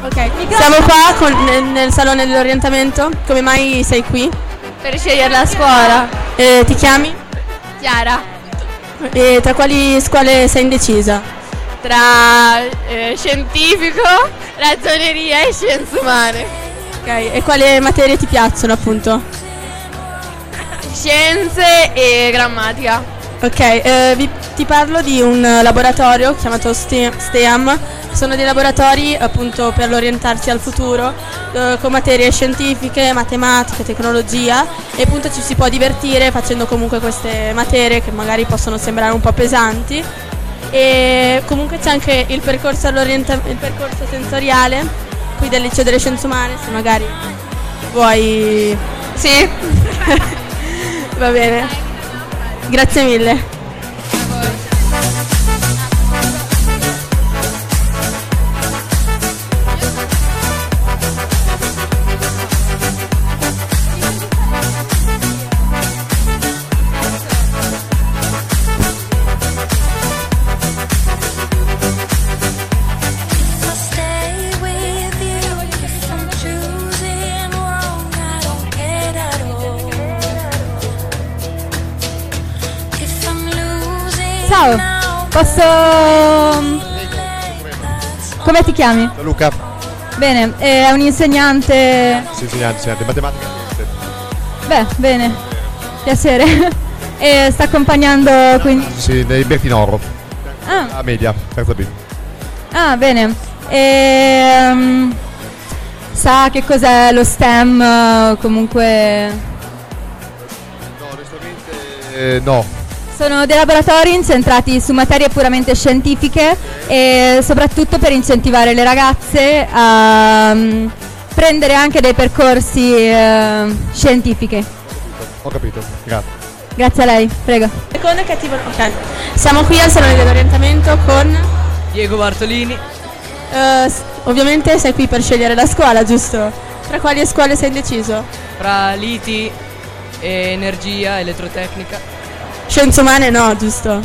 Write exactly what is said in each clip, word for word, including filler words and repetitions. Ok, siamo qua con, nel, nel Salone dell'Orientamento. Come mai sei qui? Per scegliere la scuola. Eh, ti chiami? Chiara. Eh, tra quali scuole sei indecisa? Tra eh, scientifico, ragioneria e scienze umane. Ok, e quali materie ti piacciono appunto? Scienze e grammatica. Ok, eh, vi, ti parlo di un laboratorio chiamato STEAM. Sono dei laboratori appunto per orientarsi al futuro, eh, con materie scientifiche, matematica, tecnologia, e appunto ci si può divertire facendo comunque queste materie che magari possono sembrare un po' pesanti. E comunque c'è anche il percorso, il percorso sensoriale qui del Liceo delle Scienze Umane, se magari vuoi. Sì. Va bene, grazie mille. Posso... Come ti chiami? Luca. Bene, è un insegnante... Sì, insegnante, insegnante, matematica. Beh, bene, piacere. E sta accompagnando quindi... Sì, nei Bertinoro. Ah. A media, terza B. Ah, bene. E, um, sa che cos'è lo STEM, comunque... No, onestamente eh, no. Sono dei laboratori incentrati su materie puramente scientifiche e soprattutto per incentivare le ragazze a prendere anche dei percorsi eh, scientifiche. Ho capito, grazie. Grazie a lei, prego. Secondo cattivo. Ok, siamo qui al Salone dell'Orientamento con Diego Bartolini. Uh, ovviamente sei qui per scegliere la scuola, giusto? Tra quali scuole sei indeciso? Tra l'I T I e energia, elettrotecnica. Scienze umane no, giusto?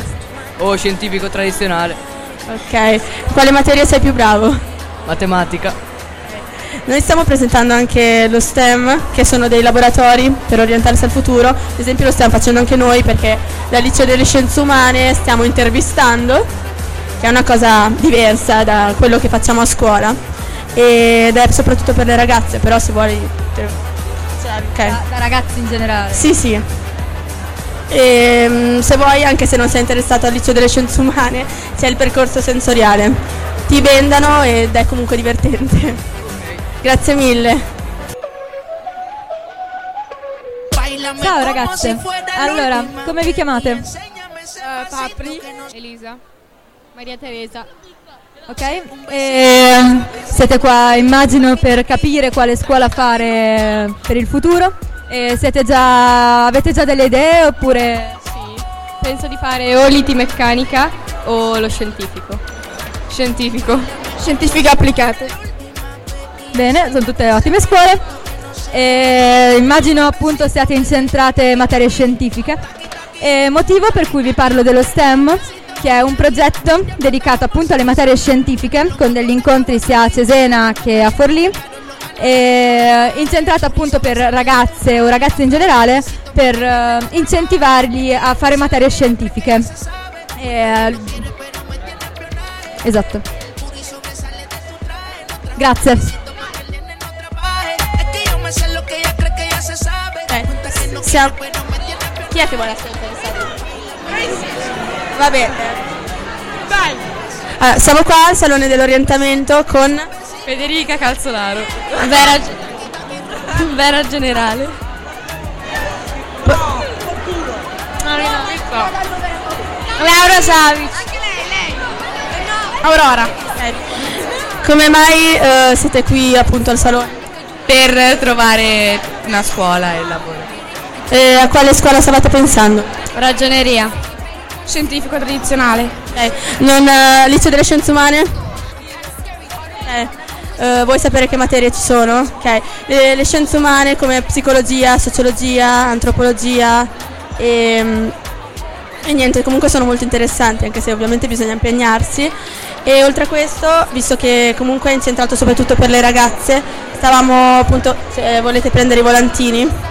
O scientifico tradizionale. Ok, quale materia sei più bravo? Matematica. Noi stiamo presentando anche lo STEM, che sono dei laboratori per orientarsi al futuro. Ad esempio lo stiamo facendo anche noi perché dal Liceo delle Scienze Umane stiamo intervistando, che è una cosa diversa da quello che facciamo a scuola, ed è soprattutto per le ragazze, però se vuoi... Okay. Da, da ragazzi in generale? Sì, sì. E, se vuoi, anche se non sei interessato al Liceo delle Scienze Umane, c'è il percorso sensoriale. Ti vendano ed è comunque divertente. Okay. Grazie mille. Ciao ragazze. Allora, come vi chiamate? Uh, Papri, Elisa, Maria Teresa. Ok, e siete qua immagino per capire quale scuola fare per il futuro. E siete già, avete già delle idee oppure? Sì, penso di fare o l'I T I meccanica o lo scientifico. Scientifico. Scientifiche applicate. Bene, sono tutte ottime scuole. E immagino appunto siate incentrate in materie scientifiche. E motivo per cui vi parlo dello STEM, che è un progetto dedicato appunto alle materie scientifiche, con degli incontri sia a Cesena che a Forlì. E incentrata appunto per ragazze o ragazze in generale, per incentivarli a fare materie scientifiche. E... Esatto. Grazie. Eh, siamo... Chi è che vuole essere interessato? Va bene. Vai. Allora, siamo qua al Salone dell'Orientamento con Federica Calzolaro, vera, vera generale. No, no, no. Laura Savic. Anche lei, lei. Aurora. Come mai eh, siete qui appunto al salone? Per trovare una scuola e lavoro. E a quale scuola stavate pensando? Ragioneria. Scientifico tradizionale. Eh, non eh, Liceo delle Scienze Umane? Eh. Uh, vuoi sapere che materie ci sono? Okay. Le, le scienze umane come psicologia, sociologia, antropologia e um, E niente, comunque sono molto interessanti, anche se ovviamente bisogna impegnarsi. E oltre a questo, visto che comunque è incentrato soprattutto per le ragazze, stavamo appunto, se volete prendere i volantini,